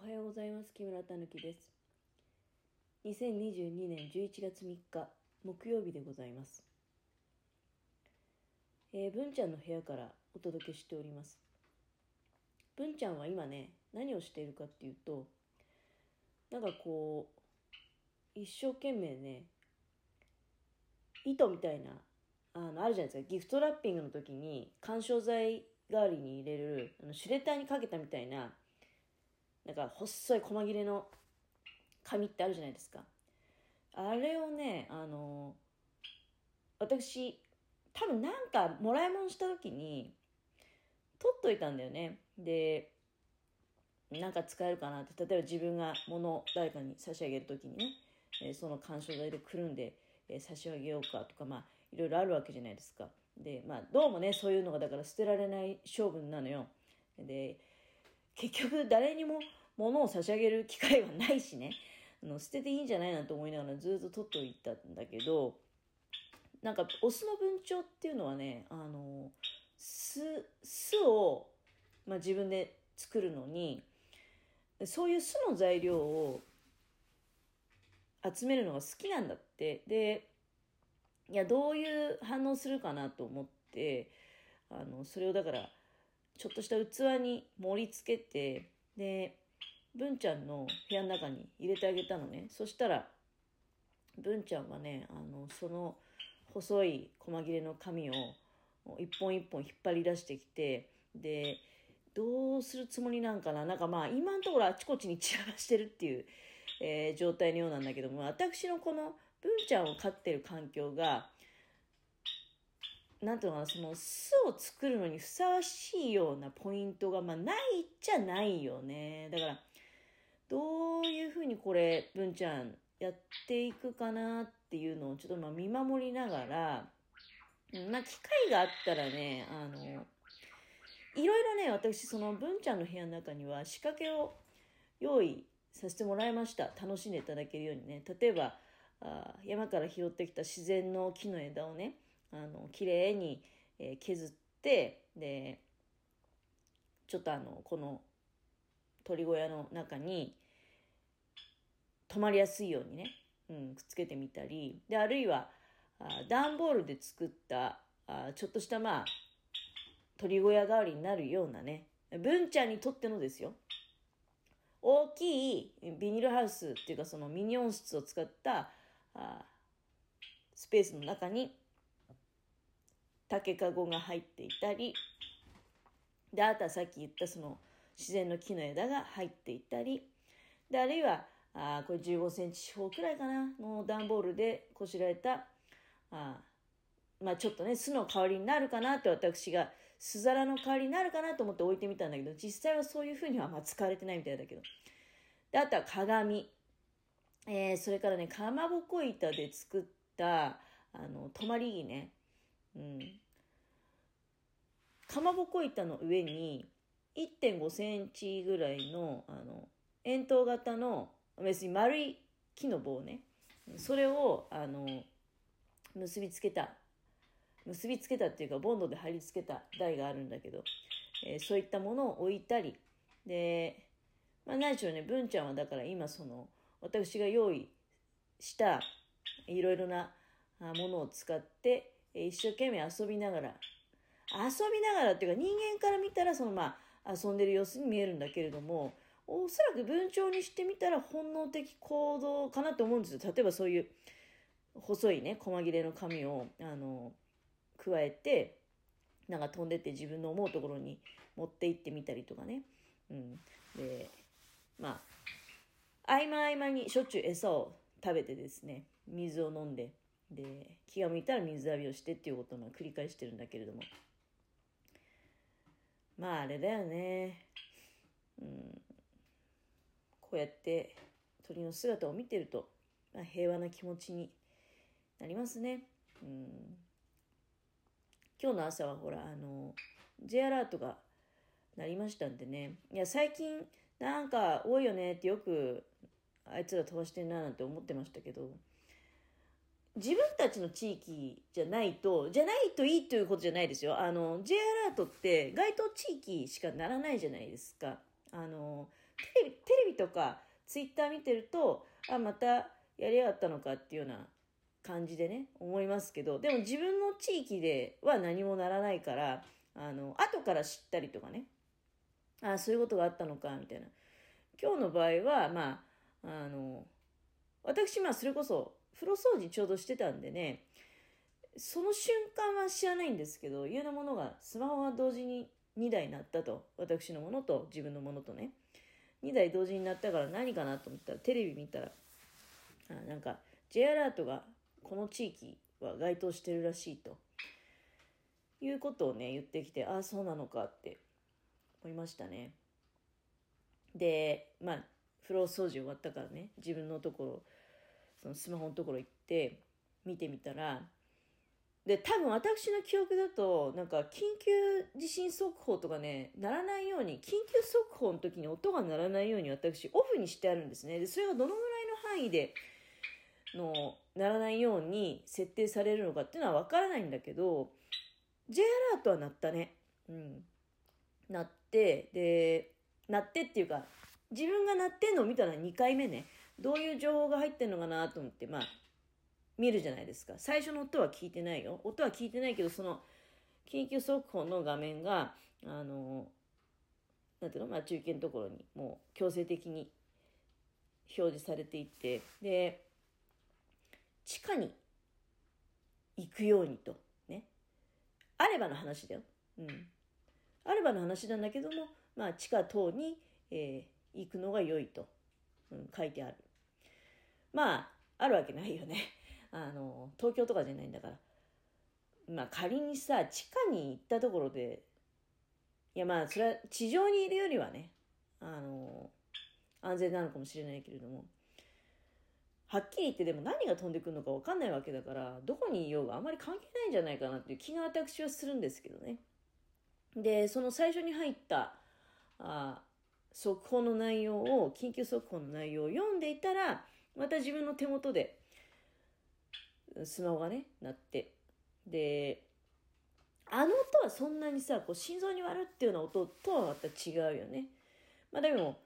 おはようございます。木村たぬきです。2022年11月3日木曜日でございます。文ちゃんの部屋からお届けしております。文ちゃんは今ね、何をしているかっていうと、なんかこう一生懸命ね、糸みたいなあるじゃないですか。ギフトラッピングの時に緩衝材代わりに入れるシュレッダーにかけたみたいな、なんか細い細切れの紙ってあるじゃないですか。あれをね、私多分なんかもらい物した時に取っといたんだよね。で、なんか使えるかなって、例えば自分が物を誰かに差し上げる時にね、その緩衝材でくるんで差し上げようかとか、まあいろいろあるわけじゃないですか。で、まあどうもね、そういうのがだから捨てられない性分なのよ。で、結局誰にも物を差し上げる機会はないしね、捨てていいんじゃないなと思いながらずっと取っておいたんだけど、なんかオスの文鳥っていうのはね、巣を、まあ、自分で作るのにそういう巣の材料を集めるのが好きなんだって。で、いや、どういう反応するかなと思って、それをだからちょっとした器に盛り付けて、で文ちゃんの部屋の中に入れてあげたのね。そしたら文ちゃんはね、その細い細切れの紙を一本一本引っ張り出してきて、でどうするつもりなんかな、なんかまあ今のところあちこちに散らばしてるっていう、状態のようなんだけども、私のこの文ちゃんを飼ってる環境が、なんていうのかな、その巣を作るのにふさわしいようなポイントが、まあ、ないっちゃないよね。だからどういうふうにこれ文ちゃんやっていくかなっていうのをちょっとまあ見守りながら、まあ、機会があったらね、いろいろね、私その文ちゃんの部屋の中には仕掛けを用意させてもらいました。楽しんでいただけるようにね。例えば山から拾ってきた自然の木の枝をね、綺麗に削って、でちょっとこの鳥小屋の中に泊まりやすいようにね、くっつけてみたり、であるいは段ボールで作ったちょっとしたまあ鳥小屋代わりになるようなね、文ちゃんにとってのですよ、大きいビニールハウスっていうか、そのミニ温室を使ったスペースの中に竹かごが入っていたり、であとはさっき言ったその自然の木の枝が入っていたり、であるいはこれ15センチ四方くらいかなの段ボールでこしらえたまあちょっとね、巣の代わりになるかなって、私が巣皿の代わりになるかなと思って置いてみたんだけど、実際はそういうふうにはまあ使われてないみたいだけど、であとは鏡、それからね、かまぼこ板で作った止まり木ね、かまぼこ板の上に 1.5 センチぐらいの円筒型の別に丸い木の棒ね、それを結びつけたっていうか、ボンドで貼り付けた台があるんだけど、そういったものを置いたりで、まあ何しろね、文ちゃんはだから今その私が用意したいろいろなものを使って一生懸命遊びながらっていうか、人間から見たらそのまあ遊んでる様子に見えるんだけれども、おそらく文鳥にしてみたら本能的行動かなと思うんですよ。例えばそういう細いね細切れの紙を加えて、なんか飛んでって自分の思うところに持って行ってみたりとかね、でまあ合間にしょっちゅう餌を食べてですね、水を飲んで、で気が向いたら水浴びをしてっていうことを繰り返してるんだけれども、まああれだよね、こうやって鳥の姿を見てると、まあ、平和な気持ちになりますね。今日の朝はほらJ アラートがなりましたんでね、いや最近なんか多いよねって、よくあいつら飛ばしてんななんて思ってましたけど、自分たちの地域じゃないといいということじゃないですよ。J アラートって該当地域しかならないじゃないですか。テレビとかツイッター見てると、あ、またやりやがったのかっていうような感じでね思いますけど、でも自分の地域では何もならないから、後から知ったりとかね、あ、そういうことがあったのかみたいな。今日の場合は私それこそ風呂掃除ちょうどしてたんでね、その瞬間は知らないんですけど、家のものが、スマホが同時に2台鳴ったと、私のものと自分のものとね、2台同時になったから何かなと思ったらテレビ見たら、なんか J アラートがこの地域は該当してるらしいということをね言ってきて、ああそうなのかって思いましたね。で風呂掃除終わったからね、自分のところ、そのスマホのところ行って見てみたら、で多分私の記憶だと緊急地震速報とかね鳴らないように、緊急速報の時に音が鳴らないように私オフにしてあるんですね。でそれがどのぐらいの範囲での鳴らないように設定されるのかっていうのは分からないんだけど、 J アラートは鳴ったね。鳴って鳴ってっていうか、自分が鳴ってんのを見たら2回目ね、どういう情報が入ってんのかなと思って見るじゃないですか。最初の音は聞いてないよ。音は聞いてないけど、その緊急速報の画面が中継のところにもう強制的に表示されていて、で地下に行くようにとね、あればの話だよ。あればの話なんだけども、地下等に、行くのが良いと、書いてある。あるわけないよね。東京とかじゃないんだから。仮にさ、地下に行ったところで、いやそれは地上にいるよりはね、安全なのかもしれないけれども、はっきり言ってでも何が飛んでくるのか分かんないわけだから、どこにいようがあまり関係ないんじゃないかなっていう気が私はするんですけどね。で、その最初に入った、速報の内容を、緊急速報の内容を読んでいたら、また自分の手元で、スマホがね、鳴って。で、あの音はそんなにさ、心臓に割るっていうような音とはまた違うよね。でも、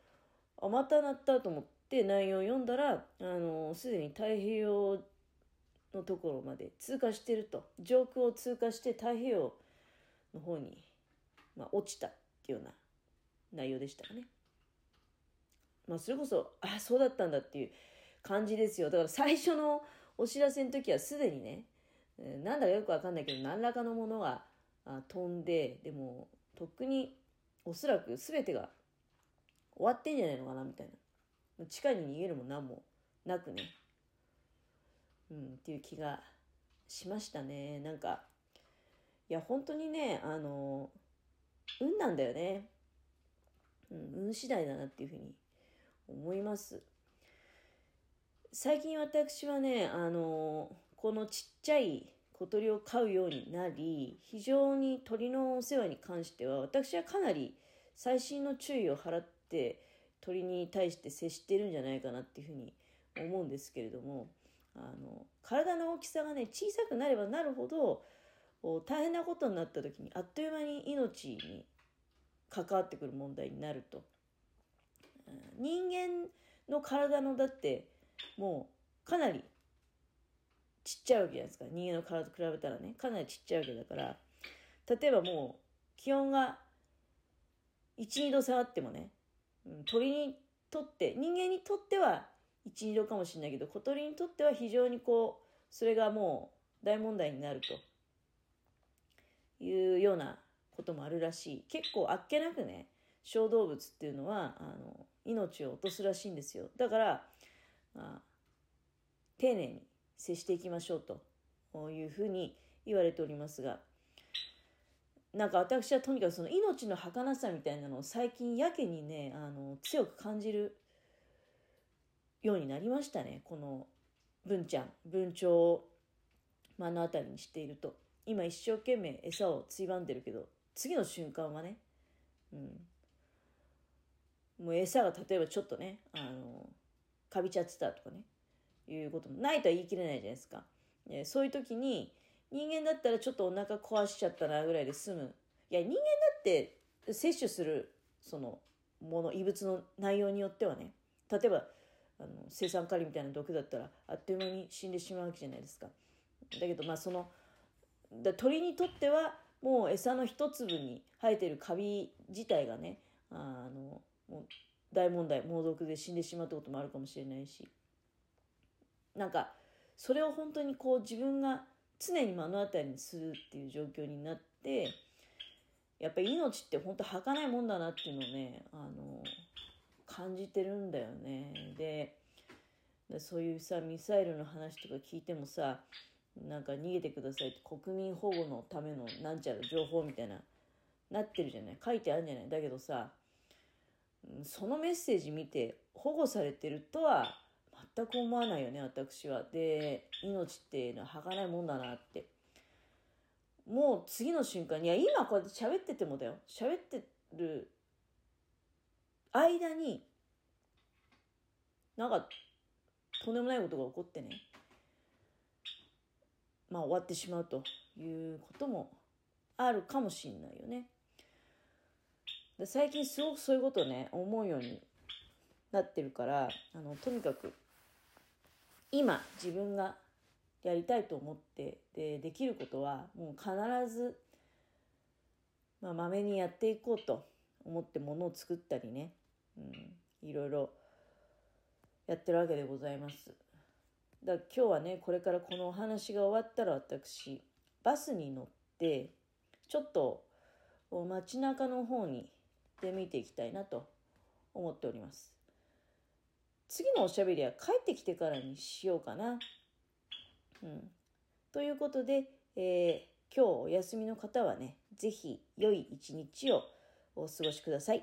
また鳴ったと思って内容を読んだら、すでに太平洋のところまで通過してると。上空を通過して太平洋の方に、落ちたっていうような内容でしたかね。それこそ、ああ、そうだったんだっていう感じですよ。だから最初のお知らせの時はすでにね、なんだかよくわかんないけど何らかのものが飛んで、でもとっくにおそらく全てが終わってんじゃないのかなみたいな、地下に逃げるも何もなくね、っていう気がしましたね。いや本当にね、運なんだよね、運次第だなっていうふうに思います。最近私はね、このちっちゃい小鳥を飼うようになり、非常に鳥のお世話に関しては私はかなり細心の注意を払って鳥に対して接してるんじゃないかなっていうふうに思うんですけれども、体の大きさがね小さくなればなるほど大変なことになった時にあっという間に命に関わってくる問題になると。人間の体のだってもうかなりちっちゃいわけじゃないですか。人間の体と比べたらね、かなりちっちゃいわけだから、例えばもう気温が 1,2 度下がってもね、鳥にとって、人間にとっては 1,2 度かもしれないけど、小鳥にとっては非常にそれがもう大問題になるというようなこともあるらしい。結構あっけなくね、小動物っていうのは命を落とすらしいんですよ。だから丁寧に接していきましょうというふうに言われておりますが、私はとにかくその命の儚さみたいなのを最近やけにね強く感じるようになりましたね。この文鳥を目の当たりにしていると、今一生懸命餌をついばんでるけど、次の瞬間はね、もう餌が例えばちょっとねかびちゃってたとかね、いうこともないとは言い切れないじゃないですか。そういう時に人間だったらちょっとお腹壊しちゃったなぐらいで済む。いや人間だって摂取するそのもの、異物の内容によってはね、例えば青酸カリみたいな毒だったらあっという間に死んでしまうわけじゃないですか。だけどまあ鳥にとってはもう餌の一粒に生えてるカビ自体がねもう大問題、猛毒で死んでしまうってこともあるかもしれないし、なんかそれを本当にこう自分が常に目の当たりにするっていう状況になって、やっぱり命って本当儚いもんだなっていうのをね感じてるんだよね。でそういうさミサイルの話とか聞いてもさ、なんか逃げてくださいって国民保護のためのなんちゃら情報みたいななってるじゃない、書いてあるんじゃない。だけどさそのメッセージ見て保護されてるとは全く思わないよね私は。で命っていうのは儚いもんだなって、もう次の瞬間にいや今こうやって喋っててもだよ、喋ってる間になんかとんでもないことが起こってね、まあ終わってしまうということもあるかもしれないよね。最近すごくそういうことをね思うようになってるから、とにかく今自分がやりたいと思ってできることはもう必ずまめにやっていこうと思ってものを作ったりね、いろいろやってるわけでございます。だから今日はねこれからこのお話が終わったら私バスに乗ってちょっと街中の方に出向いていきたいなと思っております。次のおしゃべりは帰ってきてからにしようかな、ということで、今日お休みの方はねぜひ良い一日をお過ごしください。